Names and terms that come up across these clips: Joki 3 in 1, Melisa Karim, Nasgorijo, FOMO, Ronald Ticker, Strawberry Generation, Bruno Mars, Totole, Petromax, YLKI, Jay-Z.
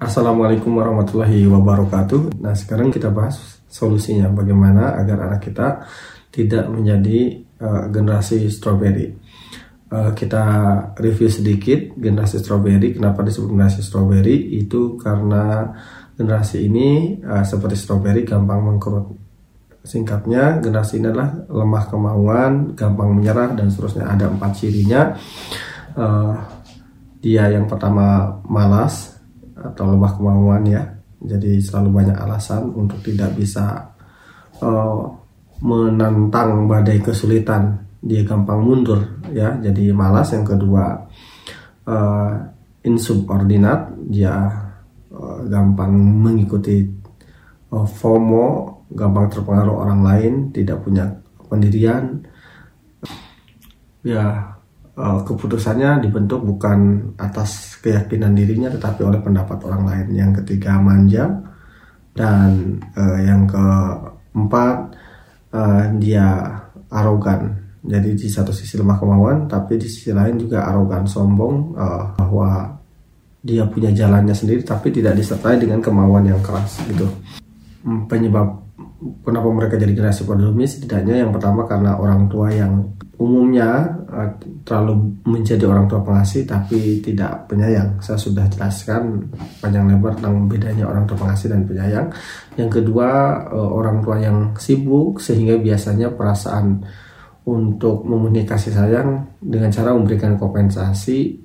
Assalamualaikum warahmatullahi wabarakatuh. Nah, sekarang kita bahas solusinya bagaimana agar anak kita tidak menjadi generasi strawberry. Kita review sedikit generasi strawberry. Kenapa disebut generasi strawberry? Itu karena generasi ini seperti strawberry gampang mengkerut. Singkatnya, generasi ini adalah lemah kemauan, gampang menyerah, dan seterusnya. Ada 4 cirinya. Dia yang pertama malas atau lemah kemauan ya, jadi selalu banyak alasan untuk tidak bisa menantang badai kesulitan. Dia gampang mundur ya, jadi malas. Yang kedua insubordinat, dia gampang mengikuti FOMO, gampang terpengaruh orang lain, tidak punya pendirian ya. Keputusannya dibentuk bukan atas keyakinan dirinya tetapi oleh pendapat orang lain. Yang ketiga manja, dan yang keempat dia arogan. Jadi di satu sisi lemah kemauan tapi di sisi lain juga arogan, sombong, bahwa dia punya jalannya sendiri tapi tidak disertai dengan kemauan yang keras gitu. Penyebab kenapa mereka jadi generasi pendemis, setidaknya yang pertama karena orang tua yang umumnya terlalu menjadi orang tua pengasih tapi tidak penyayang. Saya sudah jelaskan panjang lebar tentang bedanya orang tua pengasih dan penyayang. Yang kedua, orang tua yang sibuk sehingga biasanya perasaan untuk memenuhi kasih sayang dengan cara memberikan kompensasi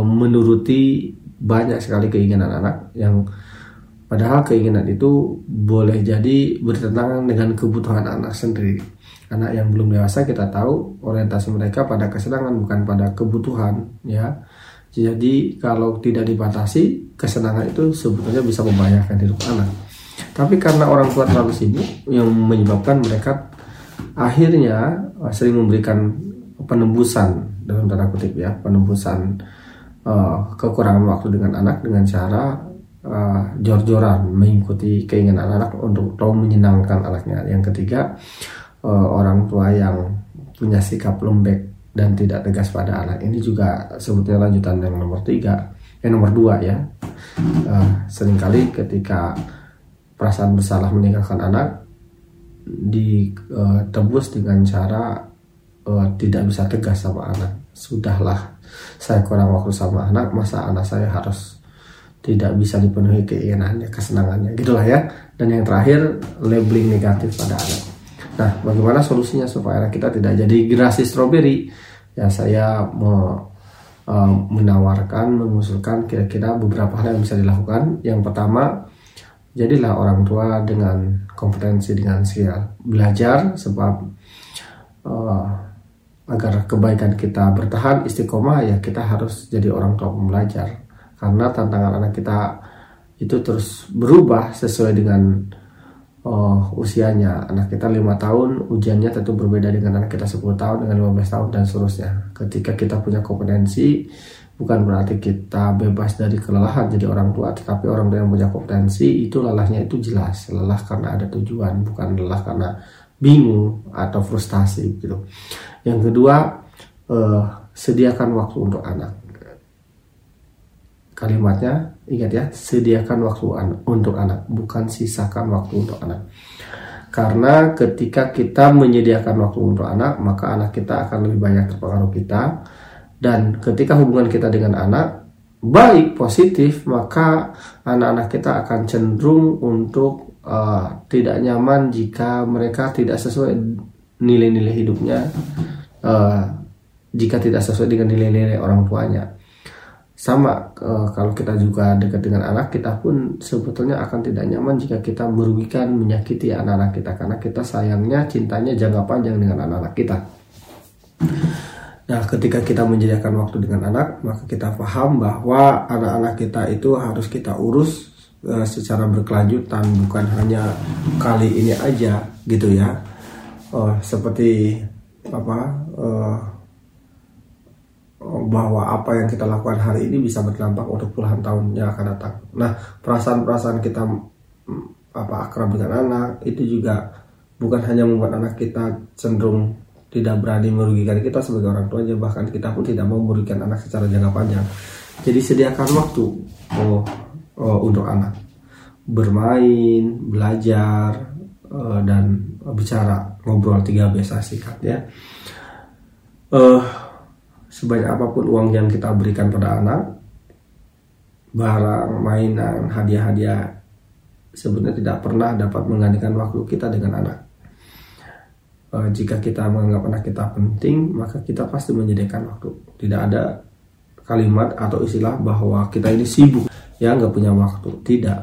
menuruti banyak sekali keinginan anak yang padahal keinginan itu boleh jadi bertentangan dengan kebutuhan anak sendiri. Anak yang belum dewasa kita tahu orientasi mereka pada kesenangan bukan pada kebutuhan ya. Jadi kalau tidak dibatasi, kesenangan itu sebetulnya bisa membahayakan hidup anak. Tapi karena orang tua terlalu sibuk yang menyebabkan mereka akhirnya sering memberikan penembusan dalam tanda kutip ya, penembusan kekurangan waktu dengan anak dengan cara jor-joran mengikuti keinginan anak untuk terlalu menyenangkan anaknya. Yang ketiga, orang tua yang punya sikap lembek dan tidak tegas pada anak. Ini juga sebetulnya lanjutan yang nomor dua ya. Seringkali ketika perasaan bersalah meninggalkan anak ditebus dengan cara tidak bisa tegas sama anak. Sudahlah, saya kurang waktu sama anak, masa anak saya harus tidak bisa dipenuhi keinginannya, kesenangannya, gitulah ya. Dan yang terakhir, labeling negatif pada anak. Nah, bagaimana solusinya supaya kita tidak jadi generasi strawberry? Ya, saya mau menawarkan, mengusulkan kira-kira beberapa hal yang bisa dilakukan. Yang pertama, jadilah orang tua dengan kompetensi, dengan skill. Belajar sebab agar kebaikan kita bertahan istiqomah ya, kita harus jadi orang tua pembelajar. Karena tantangan anak kita itu terus berubah sesuai dengan usianya. Anak kita 5 tahun, ujiannya tentu berbeda dengan anak kita 10 tahun, dengan 15 tahun, dan seterusnya. Ketika kita punya kompetensi, bukan berarti kita bebas dari kelelahan jadi orang tua. Tetapi orang tua yang punya kompetensi, itu lelahnya itu jelas. Lelah karena ada tujuan, bukan lelah karena bingung atau frustasi gitu. Yang kedua, sediakan waktu untuk anak. Kalimatnya, ingat ya, sediakan waktu untuk anak, bukan sisakan waktu untuk anak. Karena ketika kita menyediakan waktu untuk anak, maka anak kita akan lebih banyak terpengaruh kita. Dan ketika hubungan kita dengan anak baik, positif, maka anak-anak kita akan cenderung untuk tidak nyaman jika mereka tidak sesuai nilai-nilai hidupnya, jika tidak sesuai dengan nilai-nilai orang tuanya. Sama, kalau kita juga dekat dengan anak, kita pun sebetulnya akan tidak nyaman jika kita merugikan, menyakiti anak-anak kita. Karena kita sayangnya, cintanya jangka panjang dengan anak-anak kita. Nah, ketika kita menyediakan waktu dengan anak, maka kita paham bahwa anak-anak kita itu harus kita urus secara berkelanjutan. Bukan hanya kali ini aja gitu ya. Seperti apa, bahwa apa yang kita lakukan hari ini bisa berdampak untuk puluhan tahun yang akan datang. Nah, perasaan-perasaan kita akrab dengan anak itu juga bukan hanya membuat anak kita cenderung tidak berani merugikan kita sebagai orang tuanya, bahkan kita pun tidak mau merugikan anak secara jangka panjang. Jadi sediakan waktu. untuk anak, bermain, belajar, dan bicara, ngobrol, 3B singkat ya. Sebanyak apapun uang yang kita berikan pada anak, barang, mainan, hadiah-hadiah, sebenarnya tidak pernah dapat menggantikan waktu kita dengan anak. Jika kita menganggap anak kita penting, maka kita pasti menyediakan waktu. Tidak ada kalimat atau istilah bahwa kita ini sibuk, ya nggak punya waktu. Tidak.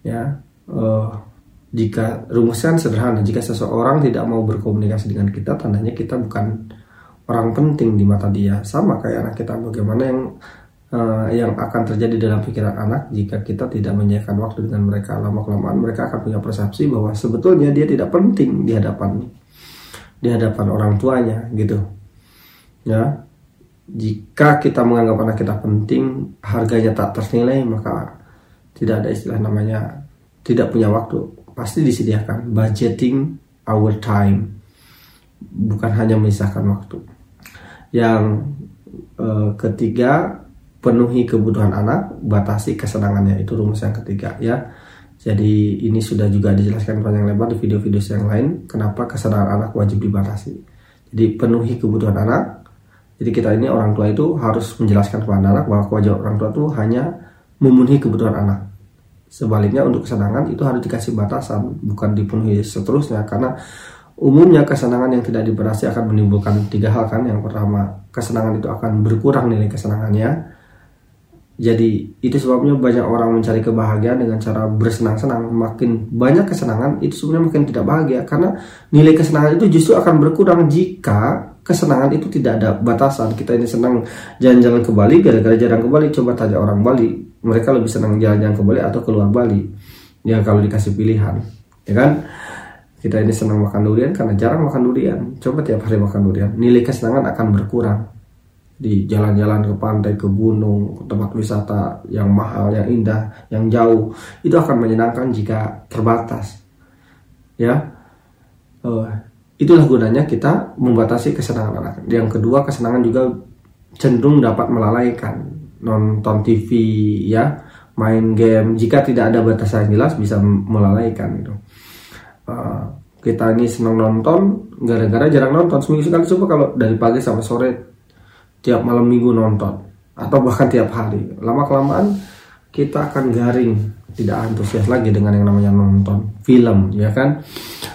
Ya, jika rumusan sederhana, jika seseorang tidak mau berkomunikasi dengan kita, tandanya kita bukan orang penting di mata dia. Sama kayak anak kita, bagaimana yang akan terjadi dalam pikiran anak jika kita tidak menyediakan waktu dengan mereka. Lama-kelamaan mereka akan punya persepsi bahwa sebetulnya dia tidak penting di hadapan orang tuanya gitu ya. Jika kita menganggap anak kita penting, harganya tak ternilai, maka tidak ada istilah namanya tidak punya waktu. Pasti disediakan. Budgeting our time, bukan hanya memisahkan waktu. Yang ketiga, penuhi kebutuhan anak, batasi kesenangannya. Itu rumus yang ketiga ya. Jadi ini sudah juga dijelaskan panjang lebar di video-video yang lain, kenapa kesenangan anak wajib dibatasi. Jadi penuhi kebutuhan anak. Jadi kita ini orang tua itu harus menjelaskan kepada anak bahwa kewajiban orang tua itu hanya memenuhi kebutuhan anak. Sebaliknya untuk kesenangan itu harus dikasih batasan, bukan dipenuhi seterusnya. Karena umumnya kesenangan yang tidak dibatasi akan menimbulkan 3 hal kan. Yang pertama, kesenangan itu akan berkurang nilai kesenangannya. Jadi itu sebabnya banyak orang mencari kebahagiaan dengan cara bersenang-senang. Makin banyak kesenangan itu sebenarnya makin tidak bahagia, karena nilai kesenangan itu justru akan berkurang jika kesenangan itu tidak ada batasan. Kita ini senang jalan-jalan ke Bali, gara-gara jarang ke Bali. Coba tanya orang Bali, mereka lebih senang jalan-jalan ke Bali atau keluar Bali ya kalau dikasih pilihan, ya kan? Kita ini senang makan durian karena jarang makan durian. Coba tiap hari makan durian, nilai kesenangan akan berkurang. Di jalan-jalan ke pantai, ke gunung, ke tempat wisata yang mahal, yang indah, yang jauh, itu akan menyenangkan jika terbatas ya. Itulah gunanya kita membatasi kesenangan anak. Yang kedua, kesenangan juga cenderung dapat melalaikan. Nonton TV ya, main game, jika tidak ada batasan jelas bisa melalaikan gitu. Kita ini senang nonton, gara-gara jarang nonton, seminggu sekali coba kalau dari pagi sampai sore, tiap malam minggu nonton, atau bahkan tiap hari. Lama-kelamaan kita akan garing, tidak antusias lagi dengan yang namanya nonton film ya kan.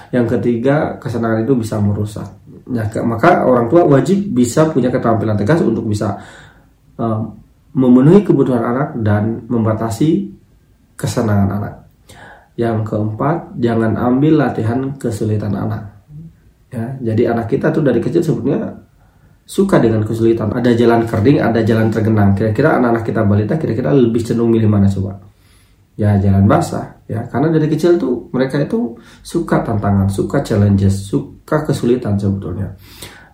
Yang ketiga, kesenangan itu bisa merusak ya. Maka orang tua wajib bisa punya keterampilan tegas untuk bisa memenuhi kebutuhan anak dan membatasi kesenangan anak. Yang keempat, jangan ambil latihan kesulitan anak ya. Jadi anak kita tuh dari kecil sebenarnya suka dengan kesulitan. Ada jalan kering, ada jalan tergenang. Kira-kira anak-anak kita balita kira-kira lebih cenderung milih mana coba? Ya jalan basah ya. Karena dari kecil tuh mereka itu suka tantangan, suka challenges, suka kesulitan sebetulnya.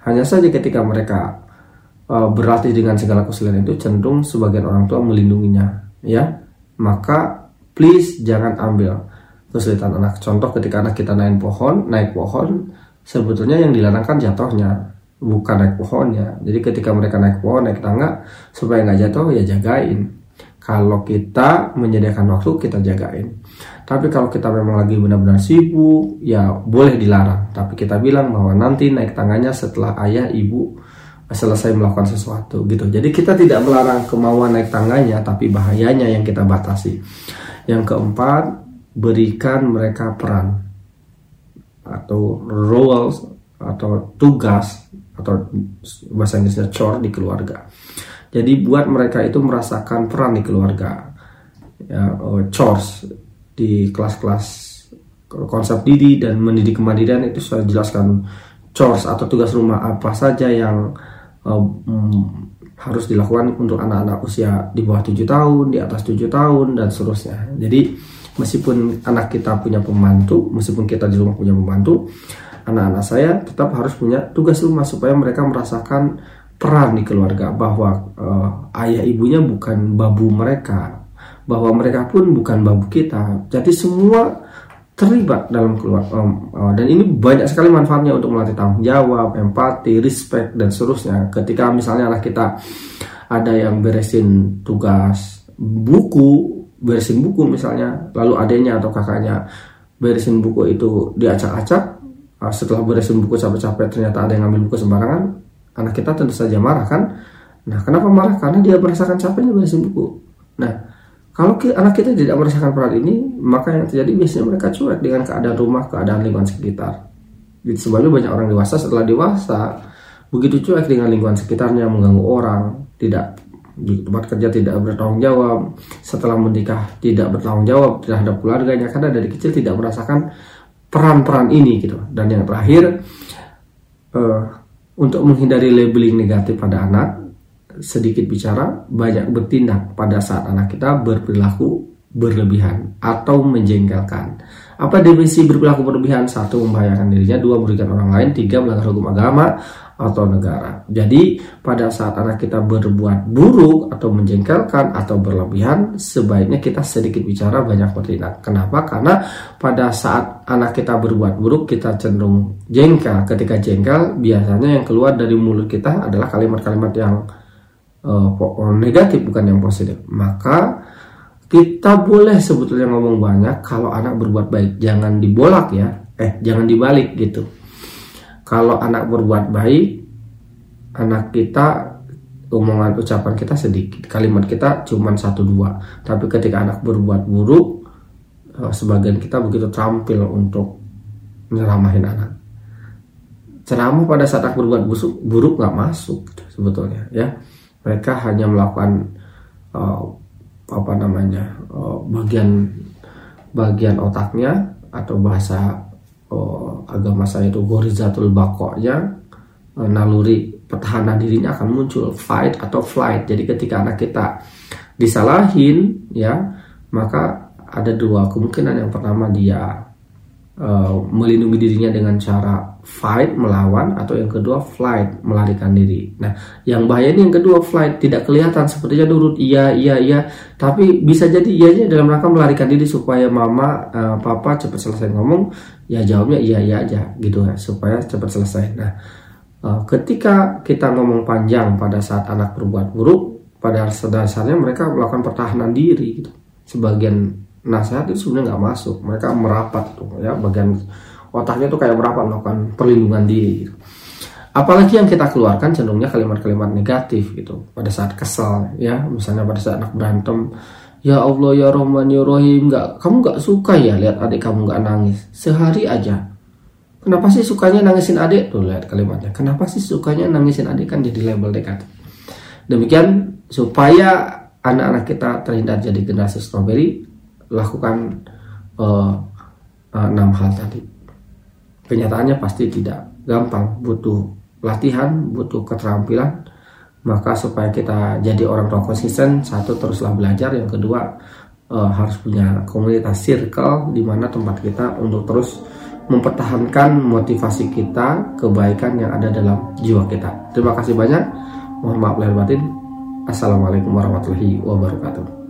Hanya saja ketika mereka berlatih dengan segala kesulitan itu, cenderung sebagian orang tua melindunginya ya. Maka please jangan ambil kesulitan anak. Contoh, ketika anak kita naik pohon, sebetulnya yang dilarangkan jatuhnya, bukan naik pohonnya. Jadi ketika mereka naik pohon, naik tangga, supaya nggak jatuh ya jagain. Kalau kita menyediakan waktu, kita jagain. Tapi kalau kita memang lagi benar-benar sibuk, ya boleh dilarang. Tapi kita bilang bahwa nanti naik tangganya setelah ayah ibu selesai melakukan sesuatu gitu. Jadi kita tidak melarang kemauan naik tangganya, tapi bahayanya yang kita batasi. Yang keempat, berikan mereka peran atau roles atau tugas, atau bahasa Inggrisnya chore, di keluarga. Jadi buat mereka itu merasakan peran di keluarga ya, chores di kelas-kelas konsep didi dan mendidik kemandirian itu sudah jelaskan chores atau tugas rumah apa saja yang harus dilakukan untuk anak-anak usia di bawah 7 tahun, di atas 7 tahun, dan seterusnya. Jadi meskipun anak kita punya pembantu, meskipun kita di rumah punya pembantu, anak-anak saya tetap harus punya tugas rumah supaya mereka merasakan peran di keluarga, bahwa ayah ibunya bukan babu mereka, bahwa mereka pun bukan babu kita. Jadi semua terlibat dalam keluarga, dan ini banyak sekali manfaatnya untuk melatih tanggung jawab, empati, respect, dan seterusnya. Ketika misalnya anak kita ada yang beresin tugas buku, beresin buku misalnya, lalu adeknya atau kakaknya beresin buku itu diacak-acak, setelah beresin buku capek-capek ternyata ada yang ngambil buku sembarangan, anak kita tentu saja marah kan. Nah, kenapa marah? Karena dia merasakan capeknya beresin buku. Nah, kalau anak kita tidak merasakan peran ini, maka yang terjadi biasanya mereka cuek dengan keadaan rumah, keadaan lingkungan sekitar. Jadi sebabnya banyak orang dewasa setelah dewasa begitu cuek dengan lingkungan sekitarnya, mengganggu orang, tidak di tempat kerja tidak bertanggung jawab, setelah menikah tidak bertanggung jawab terhadap keluarganya karena dari kecil tidak merasakan peran-peran ini gitu. Dan yang terakhir, untuk menghindari labeling negatif pada anak, sedikit bicara, banyak bertindak pada saat anak kita berperilaku berlebihan atau menjengkelkan. Apa definisi berperilaku berlebihan? 1. Membahayakan dirinya, 2. Merugikan orang lain, 3. Melanggar hukum agama atau negara. Jadi pada saat anak kita berbuat buruk atau menjengkelkan atau berlebihan, sebaiknya kita sedikit bicara, banyak bertindak. Kenapa? Karena pada saat anak kita berbuat buruk, kita cenderung jengkel. Ketika jengkel, biasanya yang keluar dari mulut kita adalah kalimat-kalimat yang negatif, bukan yang positif. Maka kita boleh sebetulnya ngomong banyak kalau anak berbuat baik. Jangan dibolak ya, jangan dibalik gitu. Kalau anak berbuat baik, anak kita, omongan ucapan kita sedikit, kalimat kita cuma 1-2. Tapi ketika anak berbuat buruk, sebagian kita begitu terampil untuk nyeramahin anak. Ceramah pada saat anak berbuat buruk nggak masuk gitu, sebetulnya ya. Mereka hanya melakukan bagian otaknya atau bahasa agama saya itu gorizatul bakonya, naluri petahana dirinya akan muncul, fight atau flight. Jadi ketika anak kita disalahin ya, maka ada 2 kemungkinan. Yang pertama, dia melindungi dirinya dengan cara fight, melawan, atau yang kedua flight, melarikan diri. Nah, yang bahaya ini yang kedua, flight, tidak kelihatan, sepertinya nurut, iya, tapi bisa jadi ianya dalam rangka melarikan diri supaya mama, papa cepat selesai ngomong, ya jawabnya iya aja gitu ya, supaya cepat selesai. Nah, ketika kita ngomong panjang pada saat anak berbuat buruk, pada dasarnya mereka melakukan pertahanan diri gitu. Sebagian nasihat itu sebenarnya nggak masuk, mereka merapat tuh ya, bagian otaknya tuh kayak merapat, melakukan perlindungan diri gitu. Apalagi yang kita keluarkan cenderungnya kalimat-kalimat negatif gitu pada saat kesal ya, misalnya pada saat anak berantem, ya Allah ya Rahman ya Rahim, kamu nggak suka ya lihat adik kamu nggak nangis sehari aja, kenapa sih sukanya nangisin adik tuh, lihat kalimatnya, kenapa sih sukanya nangisin adik, kan jadi label negatif. Demikian supaya anak-anak kita terhindar jadi generasi strawberry, lakukan 6 hal tadi. Kenyataannya pasti tidak gampang, butuh latihan, butuh keterampilan. Maka supaya kita jadi orang tua konsisten, 1. Teruslah belajar, yang kedua harus punya komunitas, circle, di mana tempat kita untuk terus mempertahankan motivasi kita, kebaikan yang ada dalam jiwa kita. Terima kasih banyak, mohon maaf lahir batin. Assalamualaikum warahmatullahi wabarakatuh.